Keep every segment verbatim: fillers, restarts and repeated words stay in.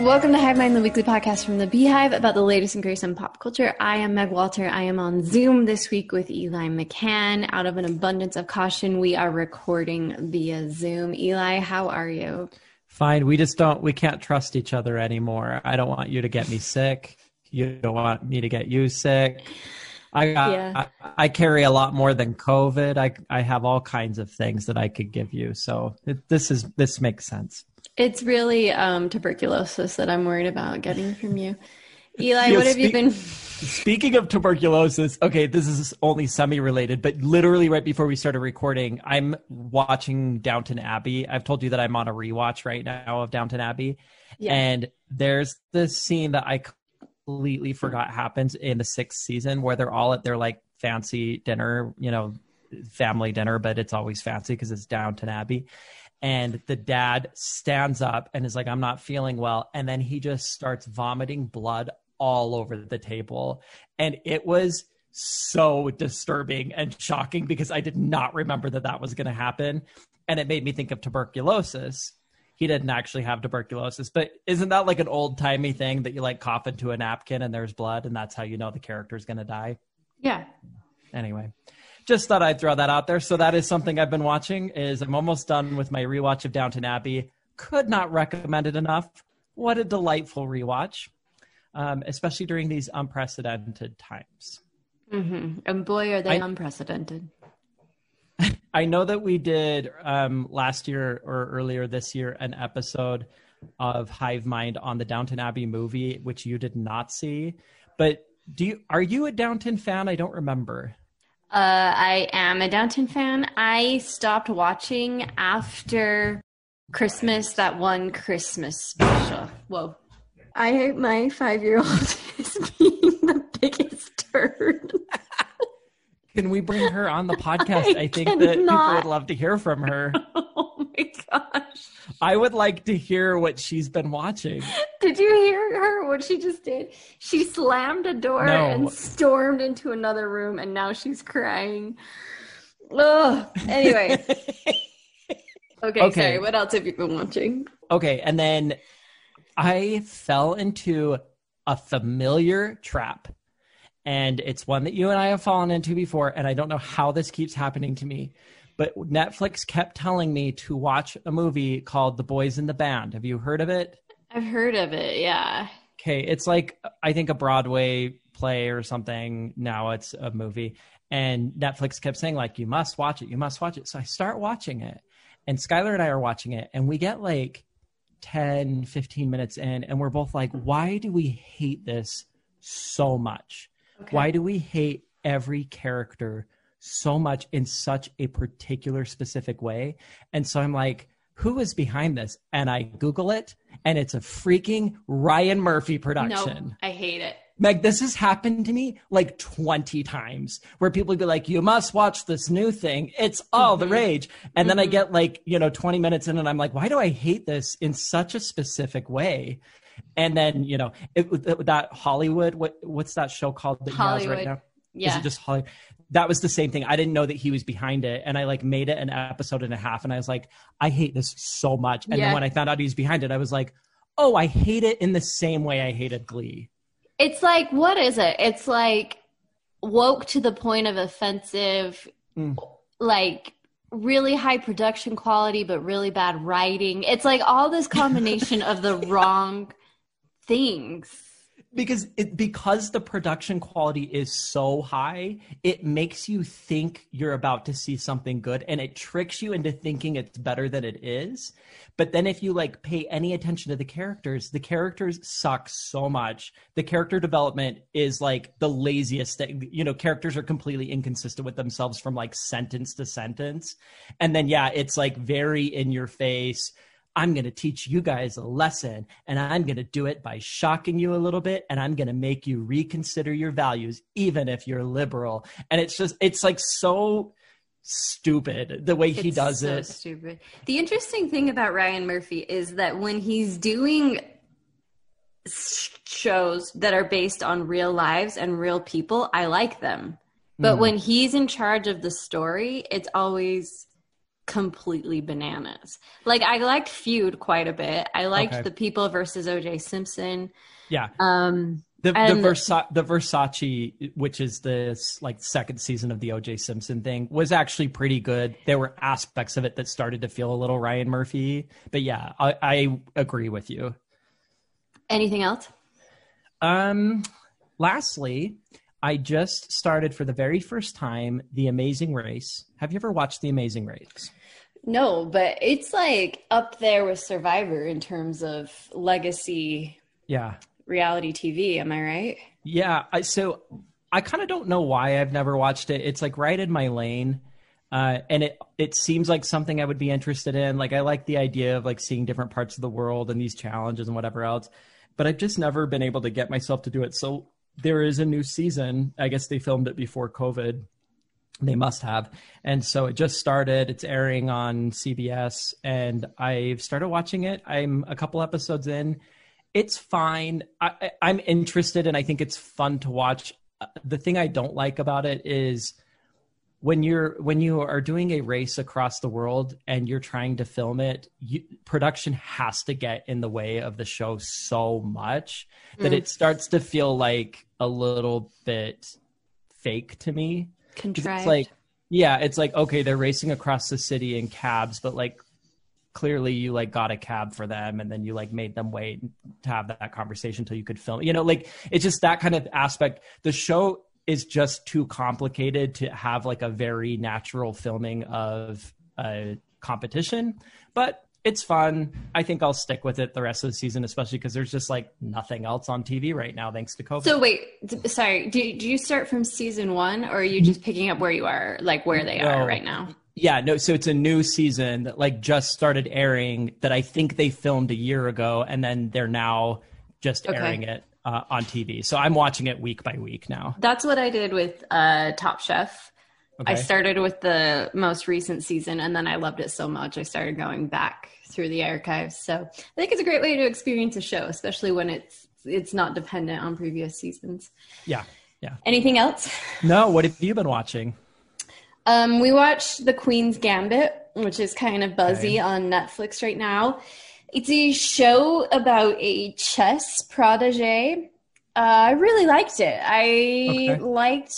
Welcome to Hive Mind, the weekly podcast from the Beehive about the latest and greatest in pop culture. I am Meg Walter. I am on Zoom this week with Eli McCann. Out of an abundance of caution, we are recording via Zoom. Eli, how are you? Fine. We just don't, we can't trust each other anymore. I don't want you to get me sick. You don't want me to get you sick. I got, yeah. I, I carry a lot more than COVID. I, I have all kinds of things that I could give you. So it, this is, this makes sense. It's really um, tuberculosis that I'm worried about getting from you. Eli, yeah, what have spe- you been... Speaking of tuberculosis, okay, this is only semi-related, but literally right before we started recording, I'm watching Downton Abbey. I've told you that I'm on a rewatch right now of Downton Abbey. Yeah. And there's this scene that I completely forgot happens in the sixth season where they're all at their like fancy dinner, you know, family dinner, but it's always fancy because it's Downton Abbey. And the dad stands up and is like, I'm not feeling well. And then he just starts vomiting blood all over the table. And it was so disturbing and shocking because I did not remember that that was going to happen. And it made me think of tuberculosis. He didn't actually have tuberculosis, but isn't that like an old timey thing that you like cough into a napkin and there's blood and that's how you know the character's going to die? Yeah. Anyway. Just thought I'd throw that out there. So that is something I've been watching. Is I'm almost done with my rewatch of Downton Abbey. Could not recommend it enough. What a delightful rewatch, um, especially during these unprecedented times. Mm-hmm. And boy, are they I, unprecedented. I know that we did um, last year or earlier this year an episode of Hive Mind on the Downton Abbey movie, which you did not see. But do you are you a Downton fan? I don't remember. Uh, I am a Downton fan. I stopped watching after Christmas, that one Christmas special. Whoa. I hate my five-year-old as being the biggest turd. Can we bring her on the podcast? I, I think that people would love to hear from her. Oh my gosh. I would like to hear what she's been watching. Did you hear her? What she just did? She slammed a door no. and stormed into another room and now she's crying. Ugh. Anyway. okay, okay, sorry. What else have you been watching? Okay, and then I fell into a familiar trap. And it's one that you and I have fallen into before, and I don't know how this keeps happening to me, but Netflix kept telling me to watch a movie called The Boys in the Band. Have you heard of it? I've heard of it, yeah. Okay, it's like, I think a Broadway play or something. Now it's a movie. And Netflix kept saying, like, you must watch it, you must watch it. So I start watching it, and Skylar and I are watching it, and we get like ten, fifteen minutes in, and we're both like, why do we hate this so much? Okay. Why do we hate every character so much in such a particular specific way? And so I'm like, who is behind this? And I Google it, and it's a freaking Ryan Murphy production. No, I hate it. Meg, this has happened to me like twenty times where people would be like, you must watch this new thing. It's all mm-hmm. the rage. And mm-hmm. then I get like, you know, twenty minutes in and I'm like, why do I hate this in such a specific way? And then, you know, it, it, that Hollywood, what what's that show called that Hollywood. He has right now? Yeah. Is it just Hollywood? That was the same thing. I didn't know that he was behind it. And I like made it an episode and a half. And I was like, I hate this so much. And yeah. then when I found out he was behind it, I was like, oh, I hate it in the same way I hated Glee. It's like, what is it? It's like woke to the point of offensive, mm. like really high production quality, but really bad writing. It's like all this combination of the wrong things. Because it, because the production quality is so high, it makes you think you're about to see something good and it tricks you into thinking it's better than it is. But then if you like pay any attention to the characters, the characters suck so much. The character development is like the laziest thing. You know, characters are completely inconsistent with themselves from like sentence to sentence. And then, yeah, it's like very in your face. I'm going to teach you guys a lesson and I'm going to do it by shocking you a little bit. And I'm going to make you reconsider your values, even if you're liberal. And it's just, it's like so stupid the way he does it. It's so stupid. The interesting thing about Ryan Murphy is that when he's doing shows that are based on real lives and real people, I like them. But mm. when he's in charge of the story, it's always completely bananas. Like, I liked Feud quite a bit. I liked okay. The People versus O J Simpson. Yeah. Um, the the, Versa- the Versace, which is this like second season of the O J Simpson thing, was actually pretty good. There were aspects of it that started to feel a little Ryan Murphy. But yeah, I, I agree with you. Anything else? Um, lastly, I just started for the very first time The Amazing Race. Have you ever watched The Amazing Race? No, but it's like up there with Survivor in terms of legacy yeah. reality T V. Am I right? Yeah. I, so I kind of don't know why I've never watched it. It's like right in my lane. Uh, and it it seems like something I would be interested in. Like I like the idea of like seeing different parts of the world and these challenges and whatever else. But I've just never been able to get myself to do it. So there is a new season. I guess they filmed it before COVID. They must have. And so it just started. It's airing on C B S. And I've started watching it. I'm a couple episodes in. It's fine. I, I'm interested, and I think it's fun to watch. The thing I don't like about it is when you're when you are doing a race across the world and you're trying to film it, you, production has to get in the way of the show so much that mm. it starts to feel like a little bit fake to me. Contrived. It's like, yeah, it's like, okay, they're racing across the city in cabs, but like clearly you like got a cab for them and then you like made them wait to have that conversation until you could film. You know, like it's just that kind of aspect. The show is just too complicated to have like a very natural filming of a competition, but it's fun. I think I'll stick with it the rest of the season, especially because there's just like nothing else on T V right now, thanks to COVID. So wait, d- sorry, do, do you start from season one or are you just picking up where you are, like where they no. are right now? Yeah, no, so it's a new season that like just started airing that I think they filmed a year ago and then they're now just okay. airing it. Uh, on T V. So I'm watching it week by week now. That's what I did with uh, Top Chef. Okay. I started with the most recent season and then I loved it so much I started going back through the archives. So I think it's a great way to experience a show, especially when it's it's not dependent on previous seasons. Yeah, yeah. Anything else? No, what have you been watching? Um, we watched The Queen's Gambit, which is kind of buzzy okay. on Netflix right now. It's a show about a chess protege. Uh, I really liked it. I okay. liked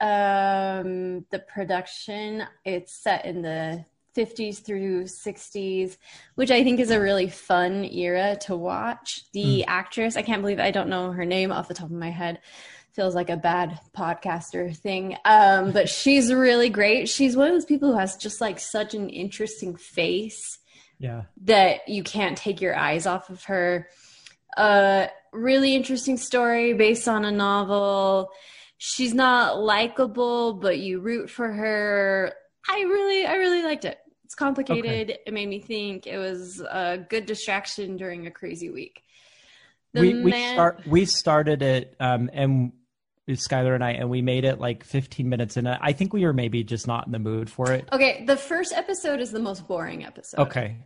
um, the production. It's set in the fifties through sixties, which I think is a really fun era to watch. The mm. actress, I can't believe I don't know her name off the top of my head. Feels like a bad podcaster thing. Um, but she's really great. She's one of those people who has just like such an interesting face. Yeah, that you can't take your eyes off of her. Uh, really interesting story based on a novel. She's not likable, but you root for her. I really, I really liked it. It's complicated. Okay. It made me think. It was a good distraction during a crazy week. The we we, man- start, we started it, um, and Skylar and I, and we made it like fifteen minutes in. I think we were maybe just not in the mood for it. Okay, the first episode is the most boring episode. Okay,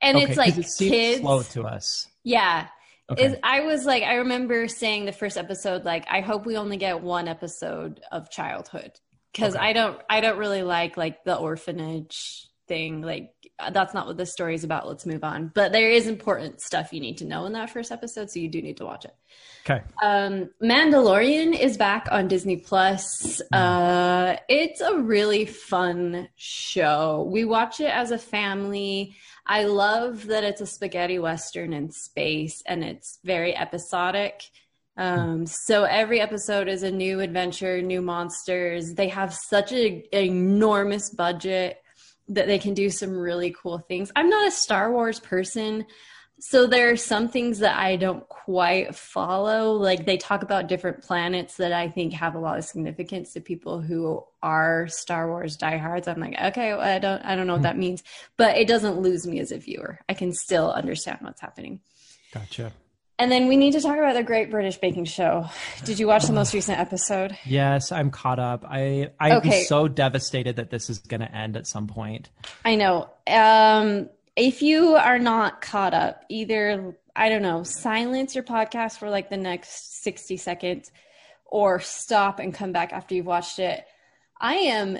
and okay, it's like it kids slow to us. Yeah, okay. I was like, I remember saying the first episode, like, I hope we only get one episode of childhood because okay. I don't, I don't really like like the orphanage thing. Like, that's not what this story is about. Let's move on. But there is important stuff you need to know in that first episode, so you do need to watch it. Okay. Um, Mandalorian is back on Disney Plus. Uh, it's a really fun show. We watch it as a family. I love that it's a spaghetti western in space, and it's very episodic. Um, so every episode is a new adventure, new monsters. They have such a, an enormous budget that they can do some really cool things. I'm not a Star Wars person, so there are some things that I don't quite follow. Like they talk about different planets that I think have a lot of significance to people who are Star Wars diehards. I'm like, okay, well, I don't, I don't know what that means, but it doesn't lose me as a viewer. I can still understand what's happening. Gotcha. And then we need to talk about the Great British Baking Show. Did you watch the most recent episode? Yes, I'm caught up. I, I'm okay. so devastated that this is going to end at some point. I know. Um, if you are not caught up, either, I don't know, silence your podcast for like the next sixty seconds or stop and come back after you've watched it. I am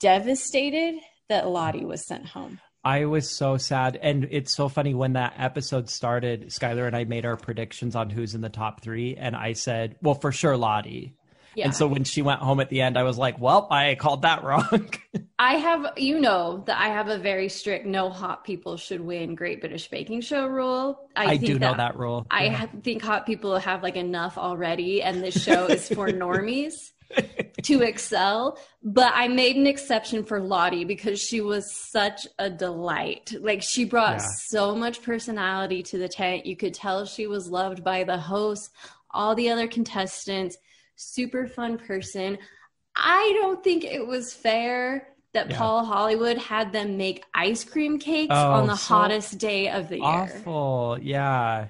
devastated that Lottie was sent home. I was so sad. And it's so funny, when that episode started, Skylar and I made our predictions on who's in the top three. And I said, well, for sure, Lottie. Yeah. And so when she went home at the end, I was like, well, I called that wrong. I have, you know, that I have a very strict no hot people should win Great British Baking Show rule. I, I think do that, know that rule. I yeah. ha- think hot people have like enough already. And this show is for normies to excel. But I made an exception for Lottie because she was such a delight. Like, she brought yeah. so much personality to the tent. You could tell she was loved by the host, all the other contestants. Super fun person. I don't think it was fair that yeah. Paul Hollywood had them make ice cream cakes oh, on the so hottest day of the awful. year. Awful. Yeah.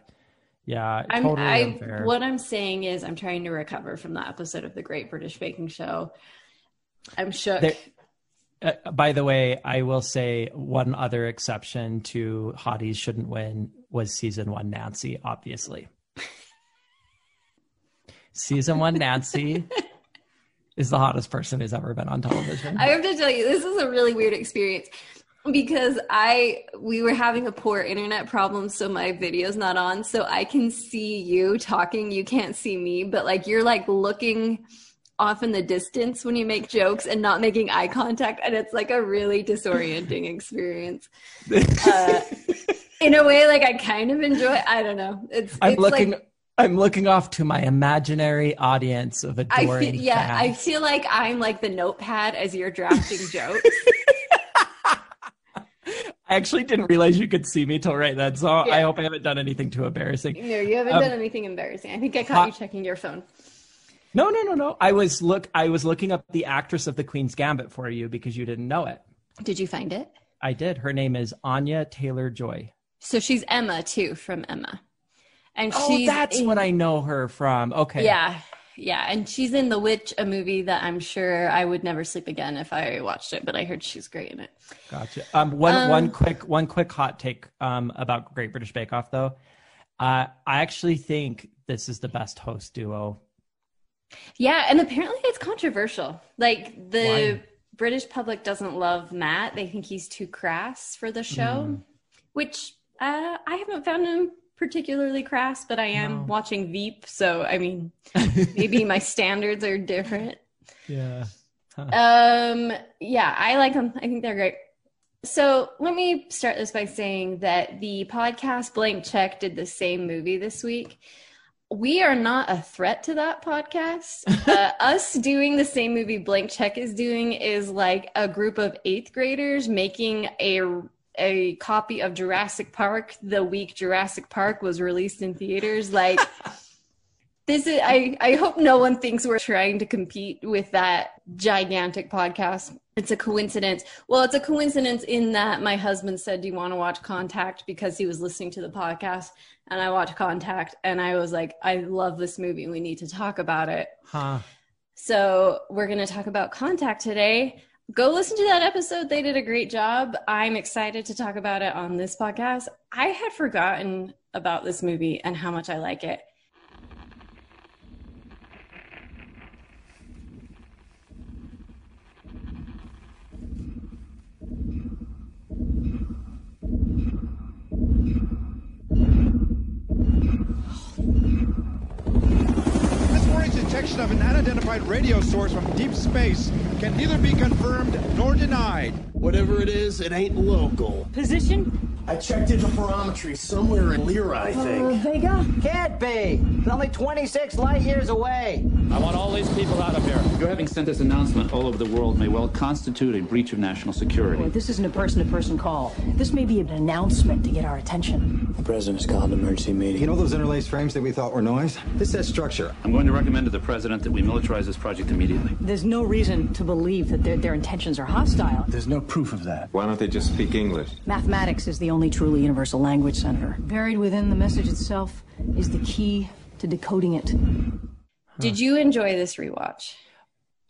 Yeah. I'm, totally I, unfair. What I'm saying is I'm trying to recover from that episode of the Great British Baking Show. I'm shook. There, uh, by the way, I will say one other exception to Hotties Shouldn't Win was season one Nancy, obviously. Season one, Nancy is the hottest person who's ever been on television. I have to tell you, this is a really weird experience because I we were having a poor internet problem, so my video's not on. So I can see you talking. You can't see me, but like you're like looking off in the distance when you make jokes and not making eye contact. And it's like a really disorienting experience. Uh, in a way, like I kind of enjoy, I don't know. It's, I'm it's looking... like... I'm looking off to my imaginary audience of adoring I feel, yeah, fans. I feel like I'm like the notepad as you're drafting jokes. I actually didn't realize you could see me till right then, so yeah. I hope I haven't done anything too embarrassing. No, you haven't um, done anything embarrassing. I think I caught uh, you checking your phone. No, no, no, no. I was look. I was looking up the actress of The Queen's Gambit for you because you didn't know it. Did you find it? I did. Her name is Anya Taylor-Joy. So she's Emma, too, from Emma. And oh, she's that's in, what I know her from. Okay. Yeah. Yeah. And she's in The Witch, a movie that I'm sure I would never sleep again if I watched it, but I heard she's great in it. Gotcha. Um, one, um, one quick, one quick hot take um, about Great British Bake Off though. Uh, I actually think this is the best host duo. Yeah. And apparently it's controversial. Like the Why? British public doesn't love Matt. They think he's too crass for the show, mm. which uh, I haven't found him particularly crass, but I am no. watching Veep, so I mean maybe my standards are different. Yeah. Huh. Um yeah, I like them. I think they're great. So let me start this by saying that the podcast Blank Check did the same movie this week. We are not a threat to that podcast. Uh, us doing the same movie Blank Check is doing is like a group of eighth graders making a a copy of Jurassic Park the week Jurassic Park was released in theaters. Like this is, I, I hope no one thinks we're trying to compete with that gigantic podcast. It's a coincidence. Well, it's a coincidence in that my husband said, do you want to watch Contact? Because he was listening to the podcast and I watched Contact and I was like, I love this movie. We need to talk about it. Huh. So we're going to talk about Contact today. Go listen to that episode. They did a great job. I'm excited to talk about it on this podcast. I had forgotten about this movie and how much I like it. Detection of an unidentified radio source from deep space can neither be confirmed nor denied. Whatever it is, it ain't local. Position? I checked into perimetry somewhere in Lyra, I think. Uh, Vega? Can't be. It's only twenty-six light years away. I want all these people out of here. Your having sent this announcement all over the world may well constitute a breach of national security. Oh, this isn't a person-to-person call. This may be an announcement to get our attention. The president's called an emergency meeting. You know those interlaced frames that we thought were noise? This says structure. I'm going to recommend to the president that we militarize this project immediately. There's no reason to believe that their, their intentions are hostile. There's no proof of that. Why don't they just speak English? Mathematics is the only truly universal language, Senator. Buried within the message itself is the key to decoding it. Huh. Did you enjoy this rewatch?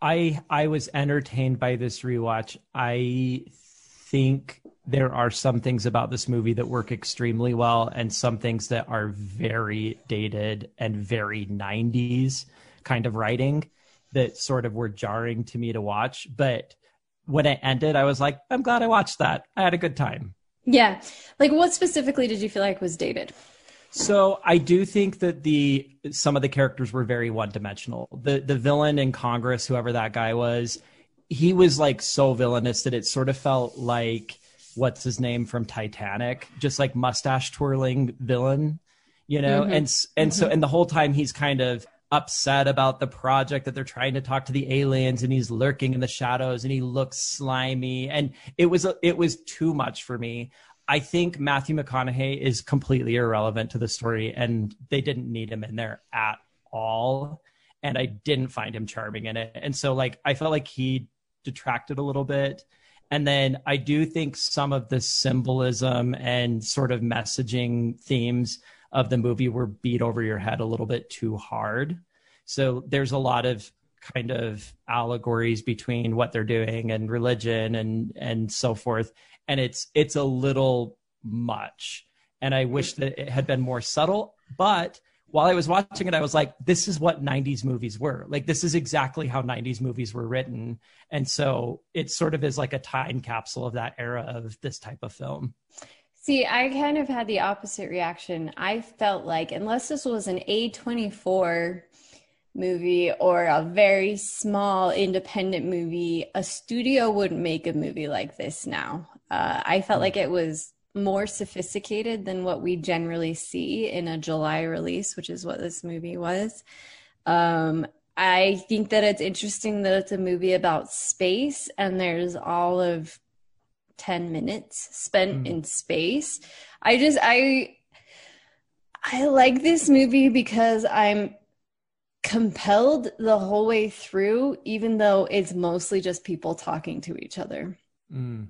I I was entertained by this rewatch. I think there are some things about this movie that work extremely well and some things that are very dated and very nineties kind of writing that sort of were jarring to me to watch. But when it ended, I was like, I'm glad I watched that. I had a good time. Yeah. Like, what specifically did you feel like was dated? So I do think that the some of the characters were very one-dimensional. The the villain in Congress, whoever that guy was, he was like so villainous that it sort of felt like what's his name from Titanic, just like mustache twirling villain, you know? Mm-hmm. And and mm-hmm. so and the whole time he's kind of upset about the project that they're trying to talk to the aliens, and he's lurking in the shadows and he looks slimy, and it was it was too much for me. I think Matthew McConaughey is completely irrelevant to the story, and they didn't need him in there at all. And I didn't find him charming in it. And so like, I felt like he detracted a little bit. And then I do think some of the symbolism and sort of messaging themes of the movie were beat over your head a little bit too hard. So there's a lot of kind of allegories between what they're doing and religion and, and so forth. And it's, it's a little much. And I wish that it had been more subtle, but while I was watching it, I was like, this is what nineties movies were. Like, this is exactly how nineties movies were written. And so it sort of is like a time capsule of that era of this type of film. See, I kind of had the opposite reaction. I felt like unless this was an A twenty-four movie or a very small independent movie, a studio wouldn't make a movie like this now. Uh, I felt like it was more sophisticated than what we generally see in a July release, which is what this movie was. Um, I think that it's interesting that it's a movie about space, and there's all of ten minutes spent mm. in space. I just, I, I like this movie because I'm compelled the whole way through, even though it's mostly just people talking to each other. Mm.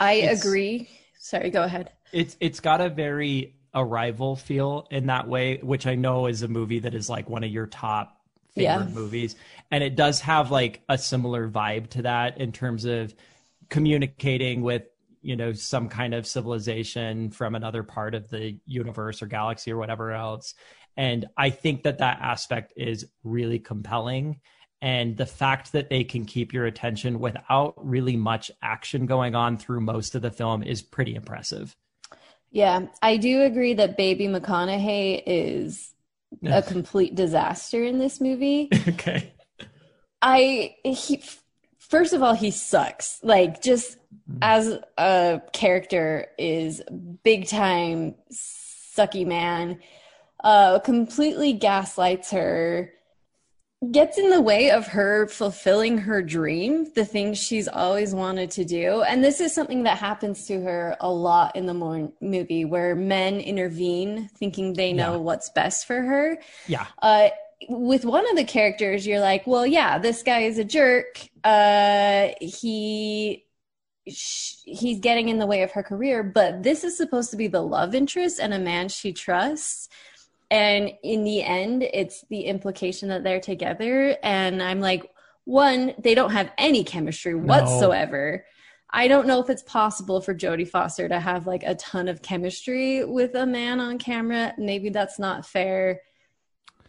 I it's, agree. Sorry, go ahead. It's It's got a very Arrival feel in that way, which I know is a movie that is like one of your top favorite yeah. movies. And it does have like a similar vibe to that in terms of communicating with, you know, some kind of civilization from another part of the universe or galaxy or whatever else. And I think that that aspect is really compelling. And the fact that they can keep your attention without really much action going on through most of the film is pretty impressive. Yeah, I do agree that Baby McConaughey is a complete disaster in this movie. Okay. I, he, first of all, he sucks. Like, just as a character is big time sucky man, uh, completely gaslights her, gets in the way of her fulfilling her dream, the thing she's always wanted to do. And this is something that happens to her a lot in the mo- movie where men intervene thinking they know yeah. what's best for her. Yeah. Uh, with one of the characters, you're like, well, yeah, this guy is a jerk. Uh, he... he's getting in the way of her career, but this is supposed to be the love interest and a man she trusts. And in the end, it's the implication that they're together. And I'm like, one, they don't have any chemistry no. whatsoever. I don't know if it's possible for Jodie Foster to have like a ton of chemistry with a man on camera. Maybe that's not fair.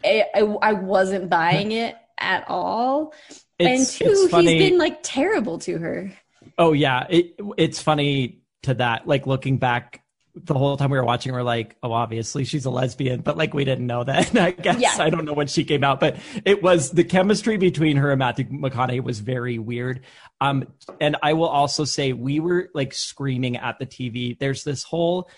I, I, I wasn't buying it at all. It's, and two, he's been like terrible to her. Oh yeah. It, it's funny to that, like looking back the whole time we were watching, we're like, oh, obviously she's a lesbian, but like, we didn't know that. I guess yeah. I don't know when she came out, but it was the chemistry between her and Matthew McConaughey was very weird. Um, and I will also say we were like screaming at the T V. There's this whole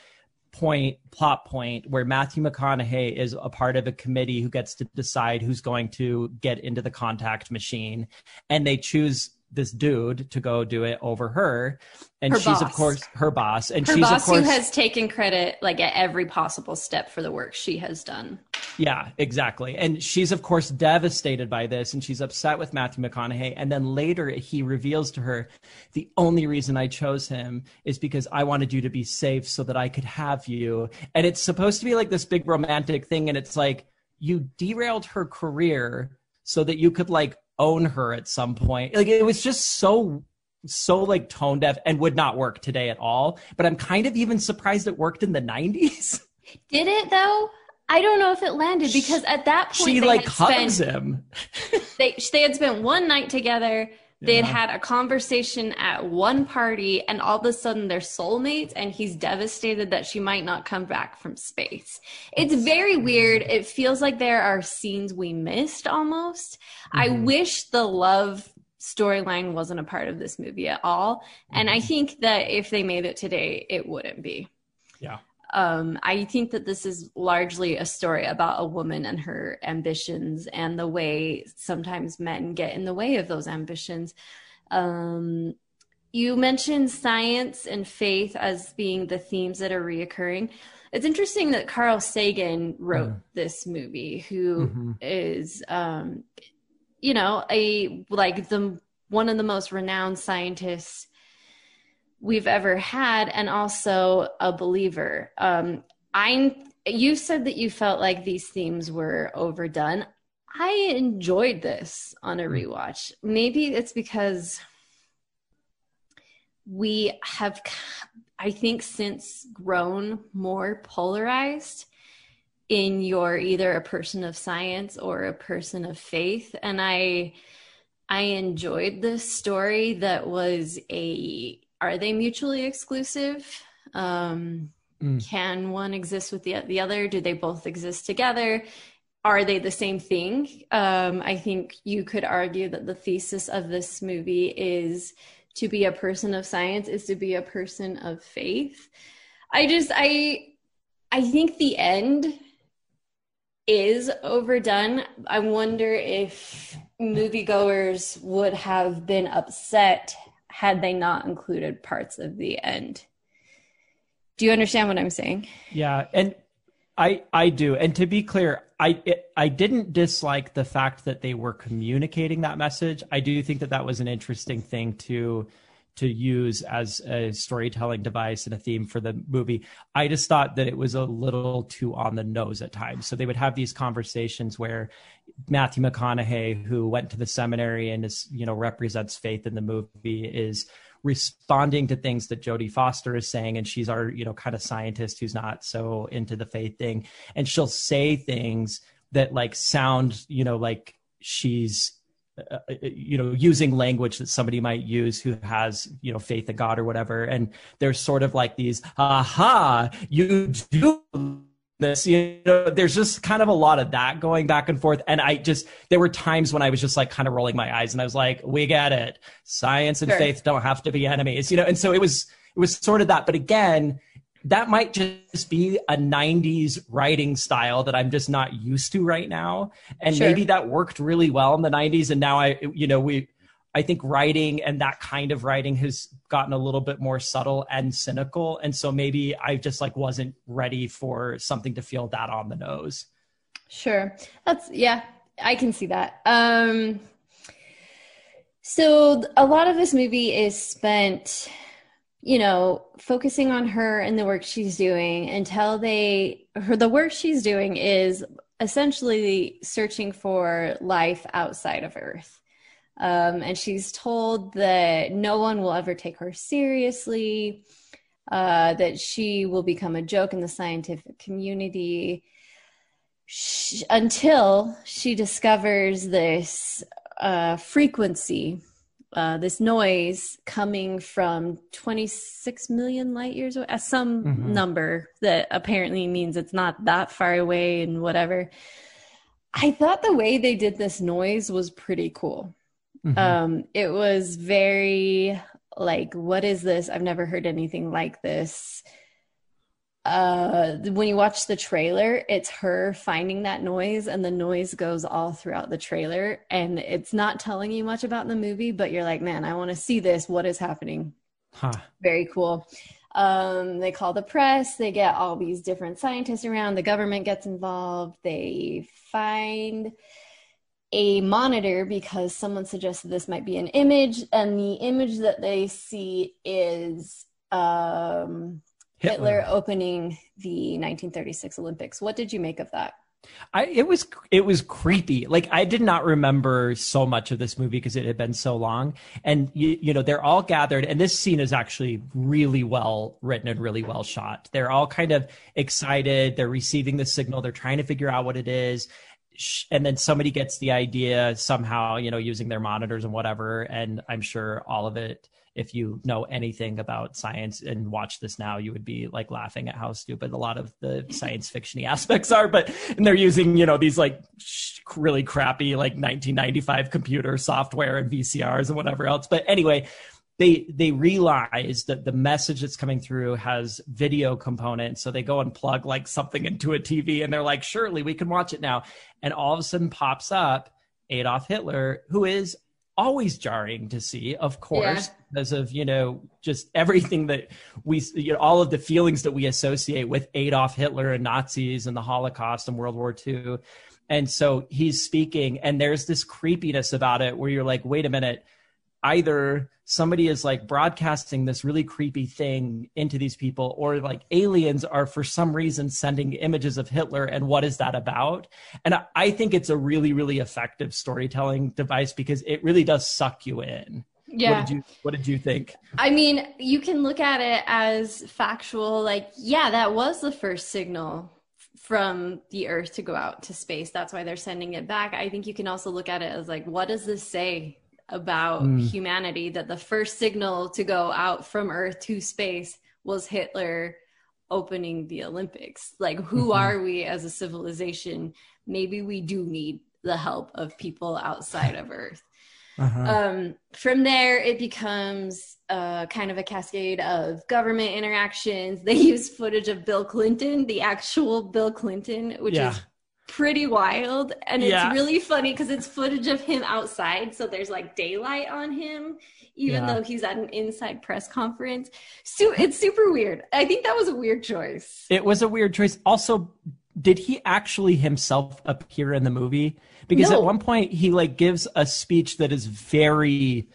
point plot point where Matthew McConaughey is a part of a committee who gets to decide who's going to get into the contact machine. And they choose this dude to go do it over her. And her she's boss. of course her boss. And her she's boss of course who has taken credit like at every possible step for the work she has done. Yeah, exactly. And she's of course devastated by this, and she's upset with Matthew McConaughey. And then later he reveals to her, the only reason I chose him is because I wanted you to be safe so that I could have you. And it's supposed to be like this big romantic thing. And it's like, you derailed her career so that you could like own her at some point. Like, it was just so so like tone deaf and would not work today at all, but I'm kind of even surprised it worked in the nineties. Did it though? I don't know if it landed, because at that point she they like had hugs spent, him they, they had spent one night together. They had had a conversation at one party, and all of a sudden they're soulmates, and he's devastated that she might not come back from space. It's very weird. It feels like there are scenes we missed almost. Mm-hmm. I wish the love storyline wasn't a part of this movie at all. And I think that if they made it today, it wouldn't be. Yeah. Um, I think that this is largely a story about a woman and her ambitions and the way sometimes men get in the way of those ambitions. Um, you mentioned science and faith as being the themes that are reoccurring. It's interesting that Carl Sagan wrote mm. this movie, who mm-hmm. is, um, you know, a like the one of the most renowned scientists we've ever had, and also a believer. Um, I, you said that you felt like these themes were overdone. I enjoyed this on a rewatch. Maybe it's because we have, I think, since grown more polarized in you're either a person of science or a person of faith. And I, I enjoyed this story that was a, are they mutually exclusive? Um, mm. Can one exist with the, the other? Do they both exist together? Are they the same thing? Um, I think you could argue that the thesis of this movie is to be a person of science is to be a person of faith. I just, I, I think the end is overdone. I wonder if moviegoers would have been upset had they not included parts of the end. Do you understand what I'm saying? Yeah, and I I do. And to be clear, I it, I didn't dislike the fact that they were communicating that message. I do think that that was an interesting thing to to use as a storytelling device and a theme for the movie. I just thought that it was a little too on the nose at times. So they would have these conversations where Matthew McConaughey, who went to the seminary and is, you know, represents faith in the movie, is responding to things that Jodie Foster is saying. And she's our, you know, kind of scientist who's not so into the faith thing. And she'll say things that like sound, you know, like she's, Uh, you know, using language that somebody might use who has, you know, faith in God or whatever. And there's sort of like these, aha, you do this, you know, there's just kind of a lot of that going back and forth. And I just, there were times when I was just like kind of rolling my eyes and I was like, we get it. Science and sure. faith don't have to be enemies, you know? And so it was, it was sort of that, but again, that might just be a nineties writing style that I'm just not used to right now. And sure. maybe that worked really well in the nineties. And now I, you know, we, I think writing and that kind of writing has gotten a little bit more subtle and cynical. And so maybe I just like, wasn't ready for something to feel that on the nose. Sure. That's yeah, I can see that. Um, so a lot of this movie is spent, you know, focusing on her and the work she's doing until they, her, the work she's doing is essentially searching for life outside of Earth. Um, and she's told that no one will ever take her seriously, uh, that she will become a joke in the scientific community she, until she discovers this uh, frequency Uh, this noise coming from twenty-six million light years away, some mm-hmm. number that apparently means it's not that far away and whatever. I thought the way they did this noise was pretty cool. Mm-hmm. Um, it was very like, what is this? I've never heard anything like this. Uh, when you watch the trailer, it's her finding that noise, and the noise goes all throughout the trailer, and it's not telling you much about the movie, but you're like, man, I want to see this. What is happening? Huh. Very cool. Um, they call the press. They get all these different scientists around. The government gets involved. They find a monitor because someone suggested this might be an image, and the image that they see is um. Hitler. Hitler opening the nineteen thirty-six Olympics. What did you make of that? I, it was, it was creepy. Like, I did not remember so much of this movie because it had been so long, and you, you know, they're all gathered, and this scene is actually really well written and really well shot. They're all kind of excited. They're receiving the signal. They're trying to figure out what it is. and then somebody gets the idea somehow, you know, using their monitors and whatever. And I'm sure all of it, if you know anything about science and watch this now, you would be like laughing at how stupid a lot of the science fiction-y aspects are, but, and they're using, you know, these like really crappy, like nineteen ninety-five computer software and V C Rs and whatever else. But anyway, they, they realize that the message that's coming through has video components. So they go and plug like something into a T V and they're like, surely we can watch it now. And all of a sudden pops up Adolf Hitler, who is always jarring to see, of course, yeah. because of, you know, just everything that we, you know, all of the feelings that we associate with Adolf Hitler and Nazis and the Holocaust and World War Two. And so he's speaking and there's this creepiness about it where you're like, wait a minute, either somebody is like broadcasting this really creepy thing into these people, or like aliens are for some reason sending images of Hitler, and what is that about? And I think it's a really, really effective storytelling device because it really does suck you in. Yeah. What did you, what did you think? I mean, you can look at it as factual, like, yeah, that was the first signal from the Earth to go out to space. That's why they're sending it back. I think you can also look at it as like, what does this say about mm. humanity, that the first signal to go out from Earth to space was Hitler opening the Olympics? Like, who mm-hmm. are we as a civilization? Maybe we do need the help of people outside of Earth. Uh-huh. Um, from there, it becomes uh, kind of a cascade of government interactions. They use footage of Bill Clinton, the actual Bill Clinton, which yeah. is pretty wild, and yeah. it's really funny because it's footage of him outside, so there's like daylight on him even yeah. though he's at an inside press conference. So it's super weird. I think that was a weird choice. It was a weird choice. Also, did he actually himself appear in the movie? Because no. at one point he like gives a speech that is very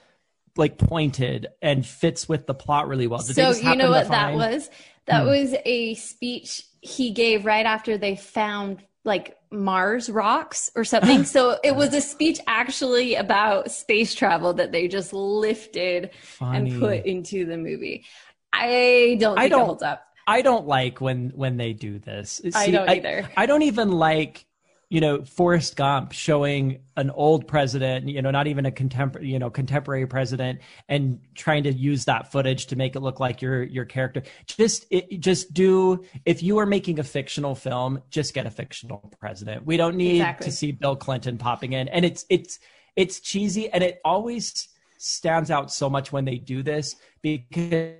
like pointed and fits with the plot really well. Did so you know what that was? That hmm. was a speech he gave right after they found like Mars rocks or something. So it was a speech actually about space travel that they just lifted Funny. and put into the movie. I don't think I don't, it holds up. I don't like when, when they do this. See, I don't either. I, I don't even like, you know, Forrest Gump showing an old president, you know, not even a contemporary, you know, contemporary president, and trying to use that footage to make it look like your, your character. Just, it, just do, if you are making a fictional film, just get a fictional president. We don't need exactly. to see Bill Clinton popping in. And it's, it's, it's cheesy. And it always stands out so much when they do this because,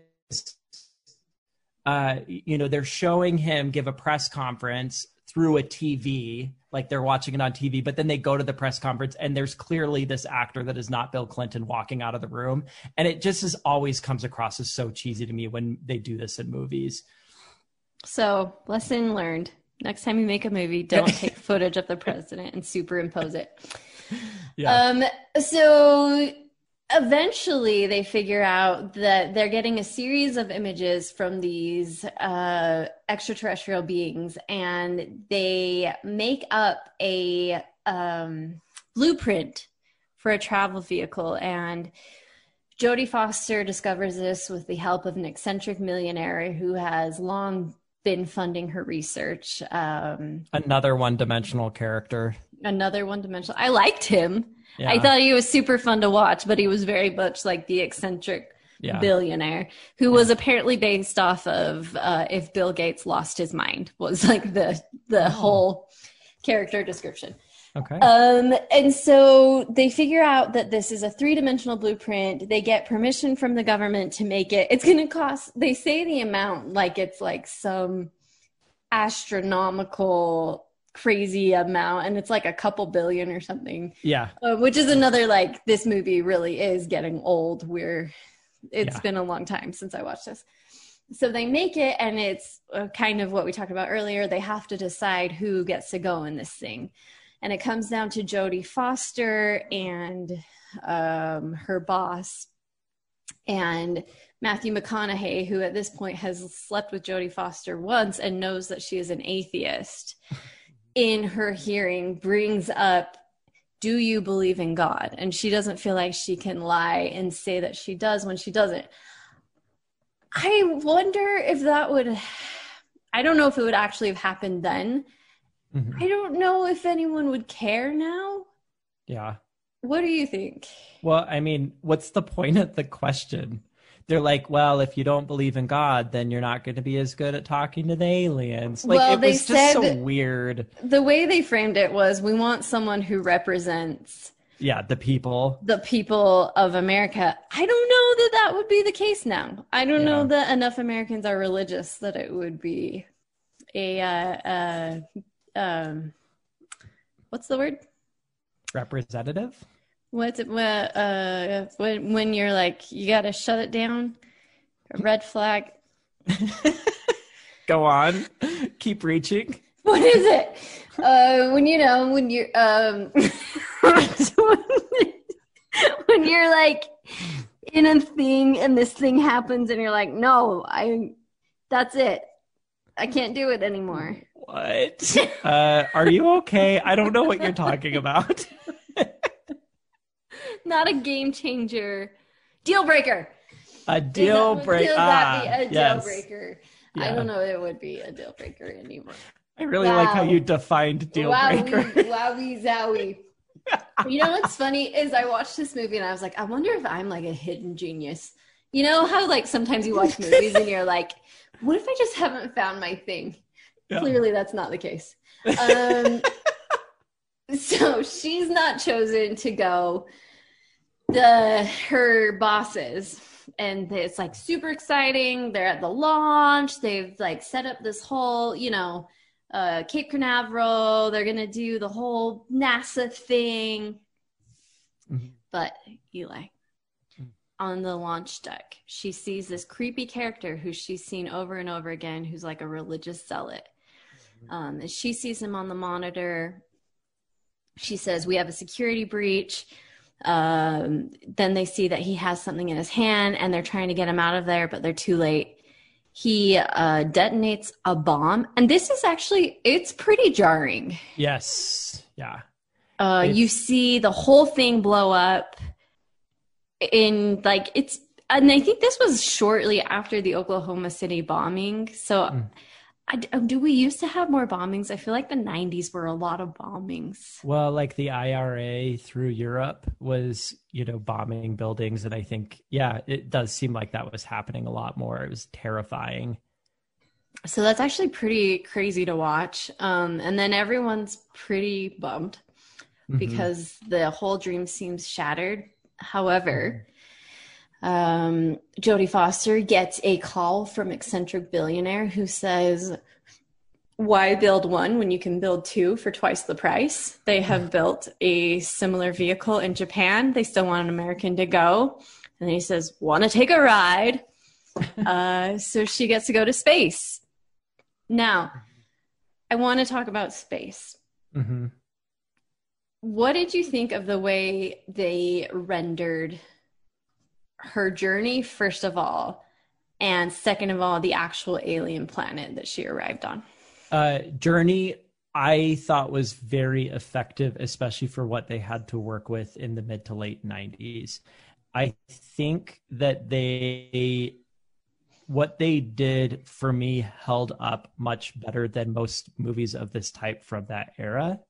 uh, you know, they're showing him give a press conference through a T V, like they're watching it on T V, but then they go to the press conference and there's clearly this actor that is not Bill Clinton walking out of the room. And it just is always comes across as so cheesy to me when they do this in movies. So lesson learned. Next time you make a movie, don't take footage of the president and superimpose it. Yeah. Um, so eventually they figure out that they're getting a series of images from these uh, extraterrestrial beings, and they make up a um, blueprint for a travel vehicle. And Jodie Foster discovers this with the help of an eccentric millionaire who has long been funding her research. Um, another one-dimensional character. Another one-dimensional. I liked him. Yeah. I thought he was super fun to watch, but he was very much like the eccentric yeah. billionaire who yeah. was apparently based off of uh, if Bill Gates lost his mind, was like the the oh. whole character description. Okay. Um, and so they figure out that this is a three-dimensional blueprint. They get permission from the government to make it. It's going to cost, they say the amount like it's like some astronomical crazy amount, and it's like a couple billion or something, yeah uh, which is another like this movie really is getting old. We're it's yeah. been a long time since I watched this. So they make it, and it's uh, kind of what we talked about earlier. They have to decide who gets to go in this thing, and it comes down to Jodie Foster and um her boss and Matthew McConaughey, who at this point has slept with Jodie Foster once and knows that she is an atheist. In her hearing brings up, do you believe in God? And she doesn't feel like she can lie and say that she does when she doesn't. I wonder if that would, I don't know if it would actually have happened then. Mm-hmm. I don't know if anyone would care now. Yeah. What do you think? Well, I mean, what's the point of the question? They're like, well, if you don't believe in God, then you're not going to be as good at talking to the aliens. Like, well, it they was just so weird. The way they framed it was, we want someone who represents... Yeah, the people. The people of America. I don't know that that would be the case now. I don't yeah. know that enough Americans are religious that it would be a... Uh, uh, um, what's the word? Representative? What's it, uh, when, when you're like, you got to shut it down? A red flag. Go on. Keep reaching. What is it? Uh, when, you know, when you're, um, when you're like in a thing and this thing happens and you're like, no, I, that's it. I can't do it anymore. What? Uh, are you okay? I don't know what you're talking about. Not a game changer. Deal breaker. A deal breaker. Ah, a deal yes. breaker. Yeah. I don't know it would be a deal breaker anymore. I really wow. like how you defined deal wowie, breaker. Wowie zowie. You know what's funny is I watched this movie and I was like, I wonder if I'm like a hidden genius. You know how like sometimes you watch movies and you're like, what if I just haven't found my thing? Yeah. Clearly that's not the case. Um, so she's not chosen to go. The her bosses, and it's like super exciting. They're at the launch. They've like set up this whole, you know, uh, Cape Canaveral. They're gonna do the whole NASA thing. Mm-hmm. But Eli, mm-hmm. on the launch deck, she sees this creepy character who she's seen over and over again, who's like a religious zealot. Mm-hmm. Um, and she sees him on the monitor. She says, "We have a security breach." Um, then they see that he has something in his hand and they're trying to get him out of there, but they're too late. He uh, detonates a bomb. And this is actually, it's pretty jarring. Yes. Yeah. Uh, you see the whole thing blow up in like, it's, and I think this was shortly after the Oklahoma City bombing. So mm. I, do we used to have more bombings? I feel like the nineties were a lot of bombings. Well, like the I R A through Europe was, you know, bombing buildings. And I think, yeah, it does seem like that was happening a lot more. It was terrifying. So that's actually pretty crazy to watch. Um, and then everyone's pretty bummed mm-hmm. because the whole dream seems shattered. However... Mm-hmm. Um, Jodie Foster gets a call from eccentric billionaire who says, why build one when you can build two for twice the price? They have built a similar vehicle in Japan. They still want an American to go. And then he says, want to take a ride? uh, so she gets to go to space. Now, I want to talk about space. Mm-hmm. What did you think of the way they rendered her journey, first of all, and second of all, the actual alien planet that she arrived on? Uh, journey, I thought was very effective, especially for what they had to work with in the mid to late nineties. I think that they, what they did for me held up much better than most movies of this type from that era.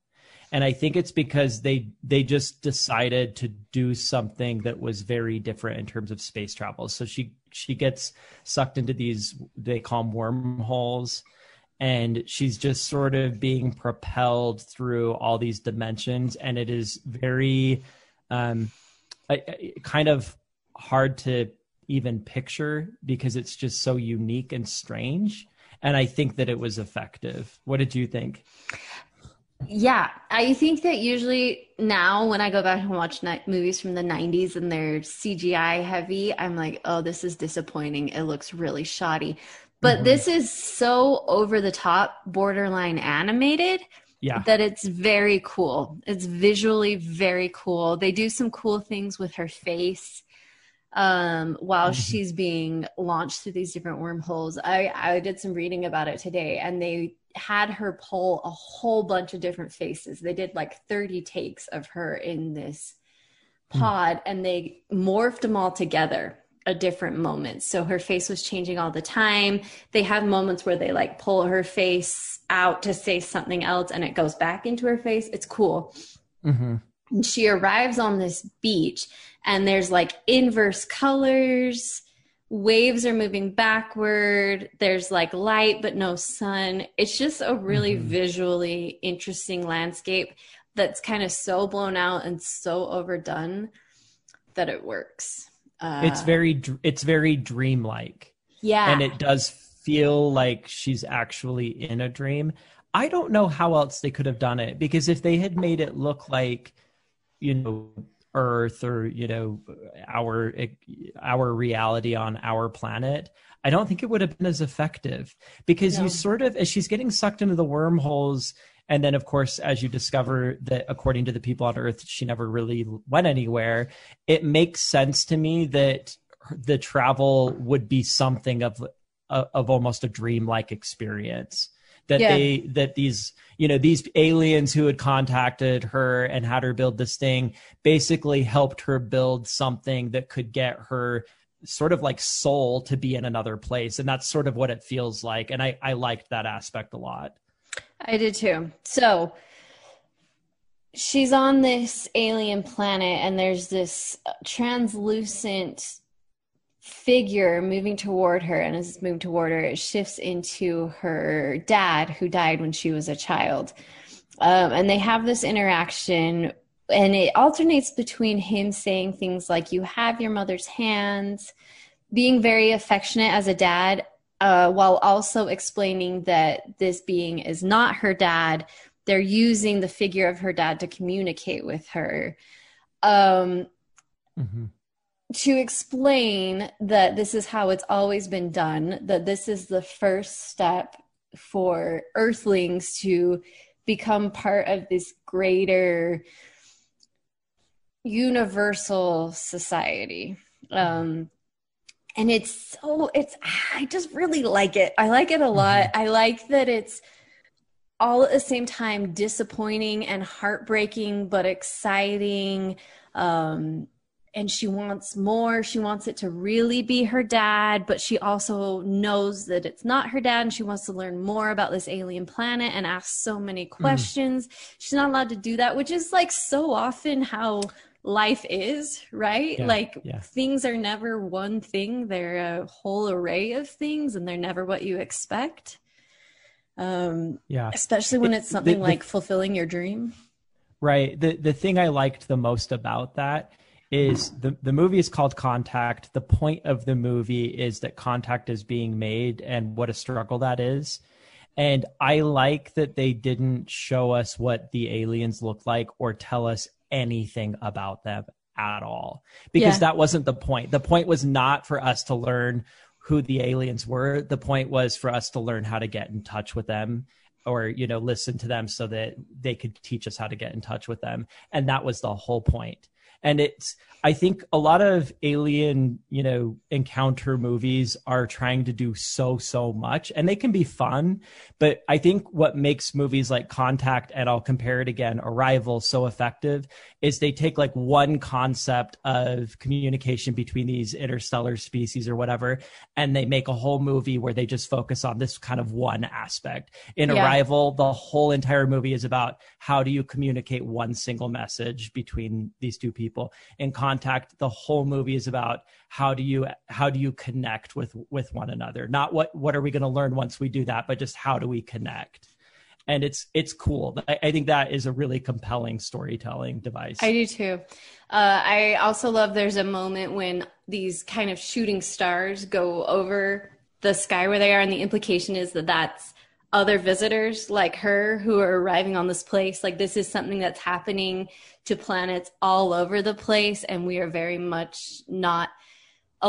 And I think it's because they they just decided to do something that was very different in terms of space travel. So she she gets sucked into these, they call them wormholes, and she's just sort of being propelled through all these dimensions. And it is very um, I, I, kind of hard to even picture because it's just so unique and strange. And I think that it was effective. What did you think? Yeah, I think that usually now when I go back and watch night movies from the nineties and they're C G I heavy, I'm like, oh, this is disappointing. It looks really shoddy. But mm-hmm. this is so over the top, borderline animated yeah. that it's very cool. It's visually very cool. They do some cool things with her face um, while mm-hmm. she's being launched through these different wormholes. I, I did some reading about it today, and they had her pull a whole bunch of different faces. They did like thirty takes of her in this pod mm. and they morphed them all together. a different moment. So her face was changing all the time. They have moments where they like pull her face out to say something else and it goes back into her face. It's cool. Mm-hmm. And she arrives on this beach and there's like inverse colors. Waves are moving backward. There's like light, but no sun. It's just a really mm-hmm. visually interesting landscape that's kind of so blown out and so overdone that it works. Uh, it's very, it's very dreamlike. Yeah. And it does feel like she's actually in a dream. I don't know how else they could have done it, because if they had made it look like, you know, Earth or, you know, our, our reality on our planet, I don't think it would have been as effective, because no. you sort of, as she's getting sucked into the wormholes, and then, of course, as you discover that, according to the people on Earth, she never really went anywhere, it makes sense to me that the travel would be something of of almost a dreamlike experience. That yeah. they that these, you know, these aliens who had contacted her and had her build this thing basically helped her build something that could get her sort of like soul to be in another place. And that's sort of what it feels like. And I, I liked that aspect a lot. I did too. So she's on this alien planet and there's this translucent figure moving toward her. And as it's moving toward her, it shifts into her dad, who died when she was a child. Um, and they have this interaction and it alternates between him saying things like, "You have your mother's hands," being very affectionate as a dad, Uh, while also explaining that this being is not her dad. They're using the figure of her dad to communicate with her. Um, mm-hmm. To explain that this is how it's always been done, that this is the first step for Earthlings to become part of this greater universal society. Um And it's so, it's, I just really like it. I like it a lot. I like that it's all at the same time disappointing and heartbreaking, but exciting. Um, and she wants more. She wants it to really be her dad, but she also knows that it's not her dad. And she wants to learn more about this alien planet and ask so many questions. Mm. She's not allowed to do that, which is like so often how life is, right? Yeah, like yeah. things are never one thing. They're a whole array of things and they're never what you expect. Um, yeah. Especially when it, it's something the, like the, fulfilling your dream. Right. The the thing I liked the most about that is the, the movie is called Contact. The point of the movie is that contact is being made and what a struggle that is. And I like that they didn't show us what the aliens look like or tell us anything about them at all, because yeah. that wasn't the point. The point was not for us to learn who the aliens were. The point was for us to learn how to get in touch with them, or, you know, listen to them so that they could teach us how to get in touch with them. And that was the whole point. And it's, I think a lot of alien, you know, encounter movies are trying to do so, so much, and they can be fun. But I think what makes movies like Contact, and I'll compare it again, Arrival, so effective is they take like one concept of communication between these interstellar species or whatever, and they make a whole movie where they just focus on this kind of one aspect. In yeah. Arrival, the whole entire movie is about how do you communicate one single message between these two people. people in Contact, the whole movie is about how do you how do you connect with with one another, not what what are we going to learn once we do that, but just how do we connect. And it's it's cool. I, I think that is a really compelling storytelling device. I do too. uh I also love there's a moment when these kind of shooting stars go over the sky where they are, and the implication is that that's other visitors like her who are arriving on this place. Like, this is something that's happening to planets all over the place, and we are very much not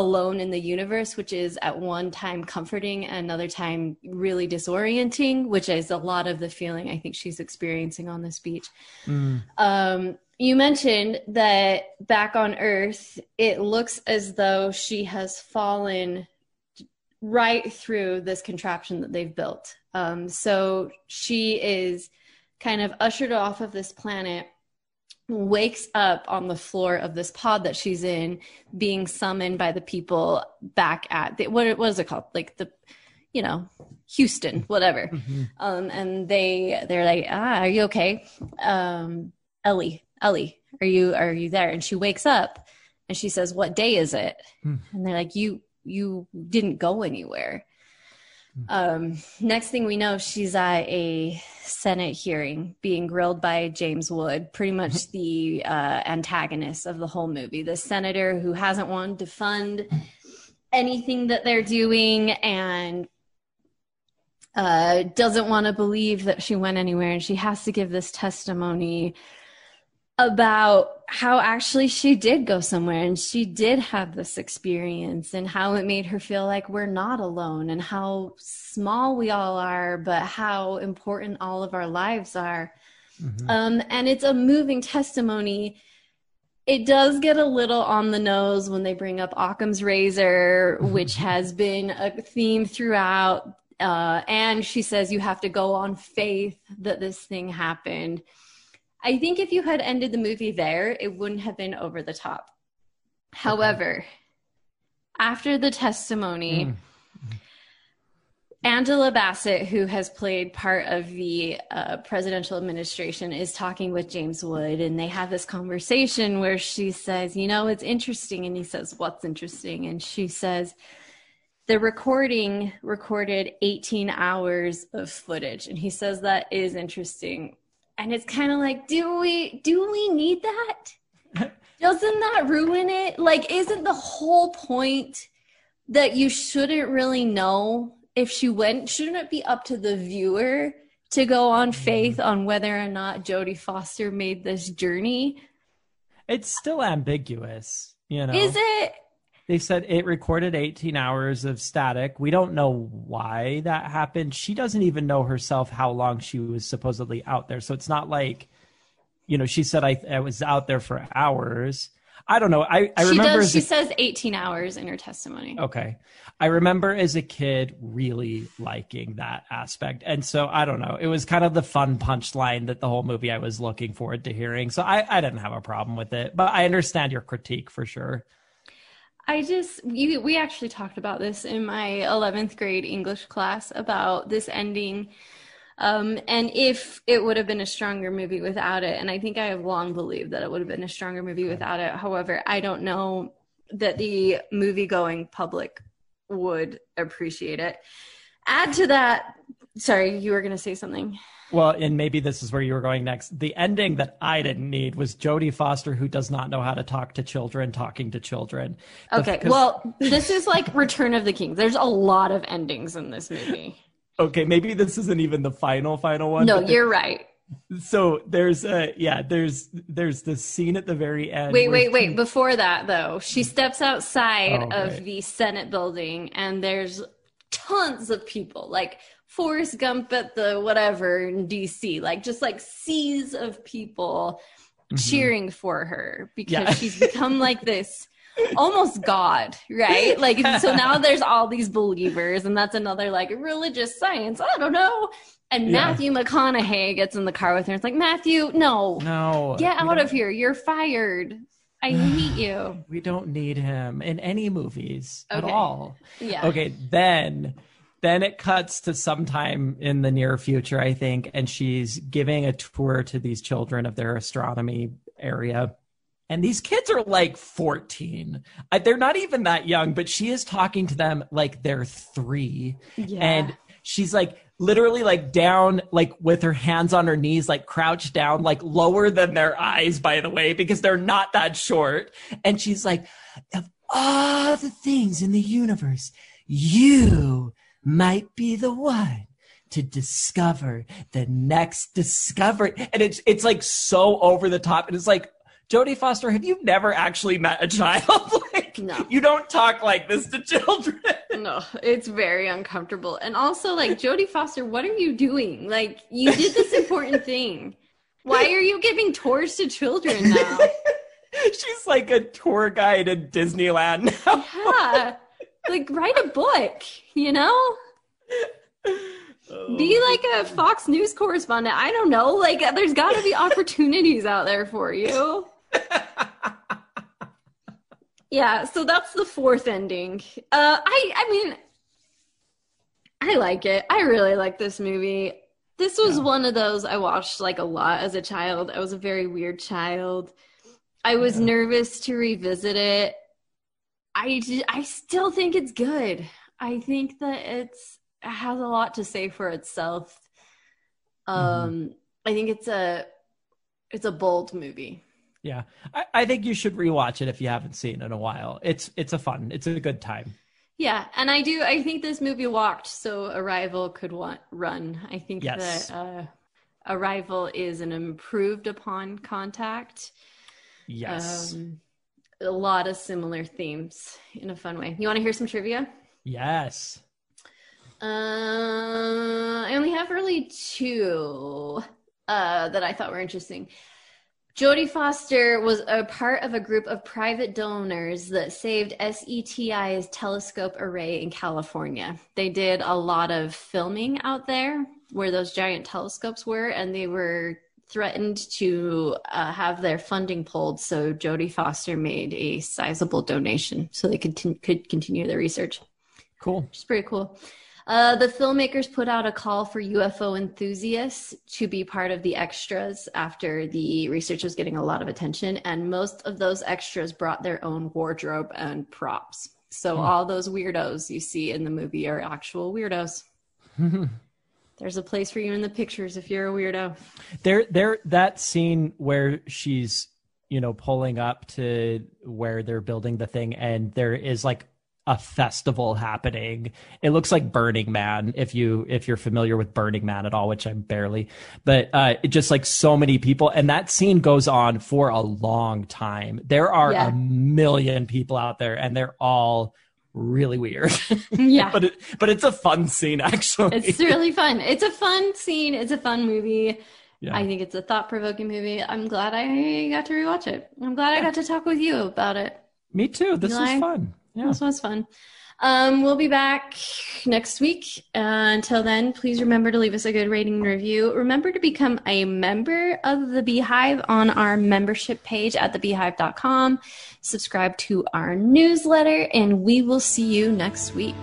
alone in the universe, which is at one time comforting and another time really disorienting, which is a lot of the feeling I think she's experiencing on this beach. Mm. Um, you mentioned that back on Earth, it looks as though she has fallen right through this contraption that they've built. Um, so she is kind of ushered off of this planet wakes up on the floor of this pod that she's in, being summoned by the people back at the, what, what is it called? Like the, you know, Houston, whatever. Mm-hmm. Um, and they, they're like, ah, are you okay? Um, Ellie, Ellie, are you, are you there? And she wakes up and she says, what day is it? Mm. And they're like, you, you didn't go anywhere. Um, next thing we know, she's at a Senate hearing being grilled by James Wood, pretty much the uh, antagonist of the whole movie, the senator who hasn't wanted to fund anything that they're doing and uh, doesn't want to believe that she went anywhere. And she has to give this testimony about how actually she did go somewhere and she did have this experience and how it made her feel like we're not alone and how small we all are, but how important all of our lives are. Mm-hmm. Um, and it's a moving testimony. It does get a little on the nose when they bring up Occam's razor, which has been a theme throughout. Uh, and she says, you have to go on faith that this thing happened. I think if you had ended the movie there, it wouldn't have been over the top. However, after the testimony, mm. Angela Bassett, who has played part of the uh, presidential administration, is talking with James Wood, and they have this conversation where she says, you know, it's interesting. And he says, what's interesting? And she says, the recording recorded eighteen hours of footage. And he says, that is interesting. And it's kind of like, do we do we need that? Doesn't that ruin it? Like, isn't the whole point that you shouldn't really know if she went? Shouldn't it be up to the viewer to go on faith on whether or not Jodie Foster made this journey? It's still ambiguous, you know. Is it? They said it recorded eighteen hours of static. We don't know why that happened. She doesn't even know herself how long she was supposedly out there. So it's not like, you know, she said, I, I was out there for hours. I don't know. I, I she remember. Does, she a, says eighteen hours in her testimony. Okay. I remember as a kid really liking that aspect. And so I don't know. It was kind of the fun punchline that the whole movie I was looking forward to hearing. So I, I didn't have a problem with it, but I understand your critique for sure. I just, you, we actually talked about this in my eleventh grade English class about this ending um, and if it would have been a stronger movie without it. And I think I have long believed that it would have been a stronger movie without it. However, I don't know that the movie-going public would appreciate it. Add to that, sorry, you were going to say something. Well, and maybe this is where you were going next. The ending that I didn't need was Jodie Foster, who does not know how to talk to children, talking to children. Okay, the, well, this is like Return of the King. There's a lot of endings in this movie. Okay, maybe this isn't even the final, final one. No, you're the, right. So there's, uh, yeah, there's there's this scene at the very end. Wait, wait, wait. She, Before that, though, she steps outside oh, of right. the Senate building, and there's tons of people, like Forrest Gump at the whatever in D C, like just like seas of people mm-hmm. cheering for her because yeah. she's become like this almost god, right? Like, so now there's all these believers, and that's another like religious science. I don't know. And Matthew yeah. McConaughey gets in the car with her. It's like, Matthew, no, no, get out yeah. of here. You're fired. I hate you. We don't need him in any movies okay. at all. Yeah. Okay. Then, then it cuts to sometime in the near future, I think, and she's giving a tour to these children of their astronomy area. And these kids are like fourteen. They're not even that young, but she is talking to them like they're three. Yeah. And she's like, literally like down, like with her hands on her knees, like crouched down, like lower than their eyes, by the way, because they're not that short. And she's like, of all the things in the universe, you might be the one to discover the next discovery. And it's, it's like so over the top. And it's like, Jodie Foster, have you never actually met a child? Like, no. You don't talk like this to children. No, it's very uncomfortable. And also, like, Jodie Foster, what are you doing? Like, you did this important thing. Why are you giving tours to children now? She's like a tour guide in Disneyland now. Yeah. Like, write a book, you know? Oh. Be like a Fox News correspondent. I don't know. Like, there's got to be opportunities out there for you. Yeah, so that's the fourth ending. Uh, I, I mean, I like it. I really like this movie. This was yeah. one of those I watched, like, a lot as a child. I was a very weird child. I was yeah. nervous to revisit it. I, I still think it's good. I think that it's it has a lot to say for itself. Um, mm-hmm. I think it's a it's a bold movie. Yeah, I, I think you should rewatch it if you haven't seen it in a while. It's it's a fun, it's a good time. Yeah, and I do. I think this movie walked, so Arrival could want, run. I think yes. that uh, Arrival is an improved upon Contact. Yes, um, a lot of similar themes in a fun way. You want to hear some trivia? Yes. Uh, I only have really two uh, that I thought were interesting. Jodie Foster was a part of a group of private donors that saved SETI's telescope array in California. They did a lot of filming out there where those giant telescopes were, and they were threatened to uh, have their funding pulled, so Jodie Foster made a sizable donation so they could, t- could continue their research. Cool. Which is pretty cool. Uh, the filmmakers put out a call for U F O enthusiasts to be part of the extras after the research was getting a lot of attention, and most of those extras brought their own wardrobe and props. So mm. all those weirdos you see in the movie are actual weirdos. There's a place for you in the pictures if you're a weirdo. There, there. That scene where she's, you know, pulling up to where they're building the thing, and there is like a festival happening. It looks like Burning Man, if you if you're familiar with Burning Man at all, which I'm barely, but uh it just like so many people, and that scene goes on for a long time. There are yeah. a million people out there, and they're all really weird. Yeah. But it, but it's a fun scene, actually. It's really fun. It's a fun scene. It's a fun movie. Yeah. I think it's a thought-provoking movie. I'm glad I got to rewatch it. I'm glad yeah. I got to talk with you about it. Me too. This Eli. was fun. Yeah. This was fun. Um, we'll be back next week. Uh, until then, please remember to leave us a good rating and review. Remember to become a member of The Beehive on our membership page at the beehive dot com. Subscribe to our newsletter, and we will see you next week.